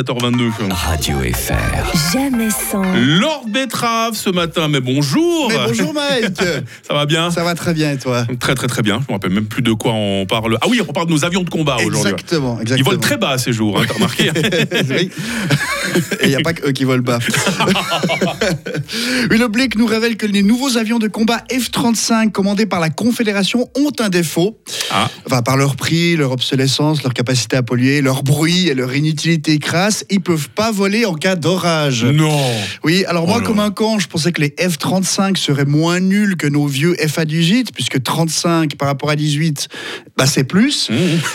7h22. Radio FR. Jamais sans. Lord Betterave ce matin, mais bonjour. Mais bonjour Mike. Ça va bien? Ça va très bien et toi? Très très très bien. Je me rappelle même plus de quoi on parle. Ah oui, on parle de nos avions de combat aujourd'hui. Exactement. Ils volent très bas ces jours, hein, t'as remarqué? Oui. Et il n'y a pas qu'eux qui volent bas. Oui, le Blick nous révèle que les nouveaux avions de combat F-35 commandés par la Confédération ont un défaut. Ah. Enfin, par leur prix, leur obsolescence, leur capacité à polluer, leur bruit et leur inutilité crasse. Ils peuvent pas voler en cas d'orage. Non. Oui, alors moi, comme un con, je pensais que les F-35 seraient moins nuls que nos vieux FA-18, puisque 35 par rapport à 18, bah c'est plus.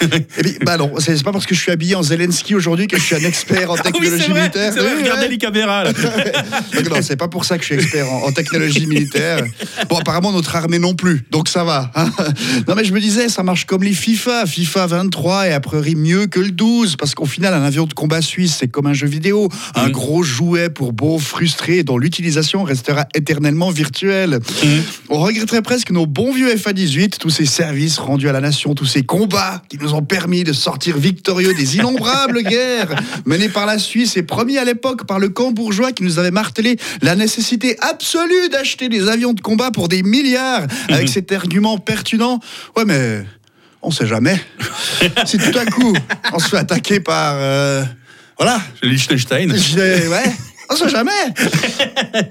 Et puis, bah non, c'est pas parce que je suis habillé en Zelensky aujourd'hui que je suis un expert en technologie militaire. C'est vrai, oui, regardez les caméras là. Donc non, c'est pas pour ça que je suis expert en technologie militaire. Bon, apparemment notre armée non plus, donc ça va. Hein. Non mais je me disais, ça marche comme les FIFA 23 et a priori mieux que le 12, parce qu'au final un avion de combat suisse, c'est comme un jeu vidéo, un gros jouet pour beaux frustrés dont l'utilisation restera éternellement virtuelle. On regretterait presque nos bons vieux FA-18, tous ces services rendus à la nation, tous ces combats qui nous ont permis de sortir victorieux des innombrables guerres menées par la Suisse et promis à l'époque par le camp bourgeois qui nous avait martelé la nécessité absolue d'acheter des avions de combat pour des milliards, avec cet argument pertinent. Ouais mais on sait jamais. Si tout à coup on se fait attaquer par... Voilà. Liechtenstein. Ouais. On sait jamais.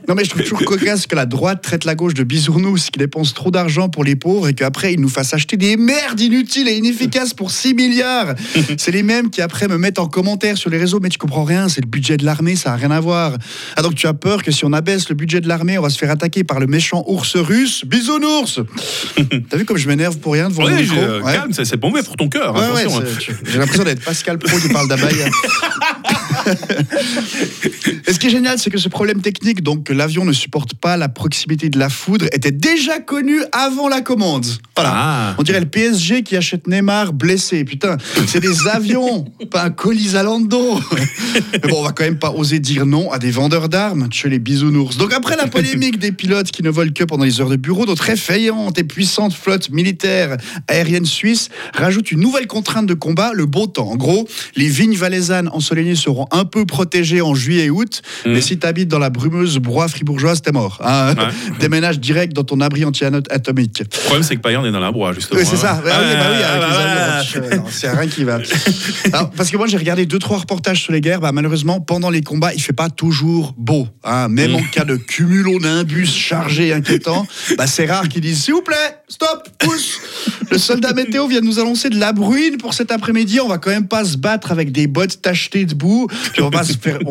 Non mais je trouve toujours cocasse que la droite traite la gauche de bisounours, qui dépense trop d'argent pour les pauvres et qu'après ils nous fassent acheter des merdes inutiles et inefficaces pour 6 milliards. C'est les mêmes qui après me mettent en commentaire sur les réseaux: mais tu comprends rien, c'est le budget de l'armée, ça n'a rien à voir. Ah donc tu as peur que si on abaisse le budget de l'armée, on va se faire attaquer par le méchant ours russe, bisounours. T'as vu comme je m'énerve pour rien devant le micro? Calme, c'est bon mais pour ton cœur. J'ai l'impression d'être Pascal Praud qui parle d'abeille. Et ce qui est génial, c'est que ce problème technique, donc que l'avion ne supporte pas la proximité de la foudre, était déjà connu avant la commande. Voilà. Ah. On dirait le PSG qui achète Neymar blessé. Putain, c'est des avions, pas un colis à landau. Mais bon, on va quand même pas oser dire non à des vendeurs d'armes, chez les bisounours. Donc après la polémique des pilotes qui ne volent que pendant les heures de bureau, notre effrayante et puissante flotte militaire aérienne suisse rajoute une nouvelle contrainte de combat, le beau temps. En gros, les vignes valaisannes ensoleillées seront un peu protégées en juillet et août. Mais si t'habites dans la brumeuse broie fribourgeoise, t'es mort. Hein. Ouais. Déménage direct dans ton abri anti-atomique. Le problème, c'est que Payan est dans la broie, justement. Oui, c'est ça. C'est rien qui va. Alors, parce que moi, j'ai regardé 2-3 reportages sur les guerres. Bah, malheureusement, pendant les combats, il fait pas toujours beau. Hein. Même en cas de cumulonimbus chargé et inquiétant, bah, c'est rare qu'ils disent: s'il vous plaît, stop, pousse. Le soldat météo vient de nous annoncer de la bruine pour cet après-midi. On va quand même pas se battre avec des bottes tachetées de boue. Puis on va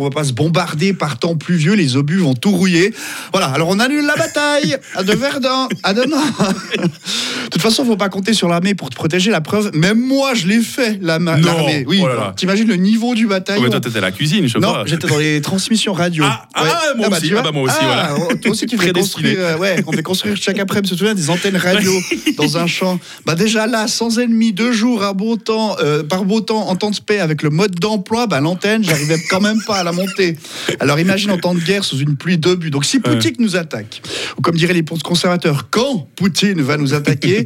pas se bombarder par temps pluvieux, les obus vont tout rouiller. Voilà, alors on annule la bataille de Verdun, à demain. De toute façon, faut pas compter sur l'armée pour te protéger. La preuve, même moi, je l'ai fait, l'armée. Oui, oh, t'imagines le niveau du bataillon. Mais toi, t'étais à la cuisine, je sais pas. J'étais dans les transmissions radio. Moi aussi, toi aussi, tu fais construire. On fait construire chaque après-midi, se souvient, des antennes radio dans un champ. Bah déjà là, sans ennemis, 2 jours à beau temps, par beau temps, en temps de paix, avec le mode d'emploi, bah l'antenne, j'arrivais quand même pas à la monter. Alors imagine en temps de guerre sous une pluie d'obus. Donc si Poutine nous attaque, ou comme diraient les conservateurs, quand Poutine va nous attaquer,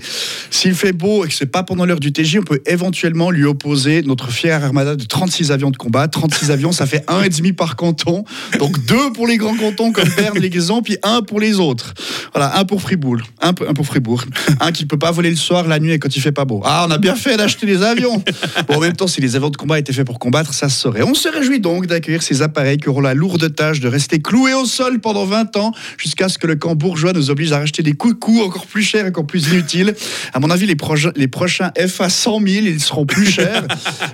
s'il fait beau et que c'est pas pendant l'heure du TJ, on peut éventuellement lui opposer notre fière armada de 36 avions de combat. 36 avions, ça fait 1,5 par canton. Donc 2 pour les grands cantons comme Berne, Légison, puis 1 pour les autres. Voilà, 1 pour Fribourg. 1 qui peut pas voler le soir, la nuit et quand il fait pas beau. Ah, on a bien fait d'acheter des avions. Bon, en même temps, si les avions de combat étaient faits pour combattre, ça se saurait. On se réjouit donc d'accueillir ces appareils qui auront la lourde tâche de rester cloués au sol pendant 20 ans, jusqu'à ce que le camp bourgeois nous oblige à racheter des coucous encore plus chers et encore plus inutiles. À mon avis, les prochains FA 100 000, ils seront plus chers.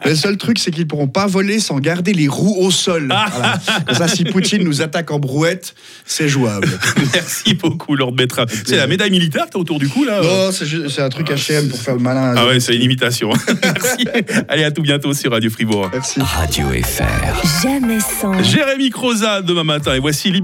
Le seul truc, c'est qu'ils ne pourront pas voler sans garder les roues au sol. Voilà. Comme ça, si Poutine nous attaque en brouette, c'est jouable. Merci beaucoup, Lord Betterave. C'est la médaille militaire que tu as autour du cou, là? Non, c'est un truc H&M pour faire le malin. Ah ouais, c'est une imitation. Merci. Allez, à tout bientôt sur Radio Fribourg. Merci. Radio FR. Jamais sans. Jérémy Crozade demain matin, et voici Libyan.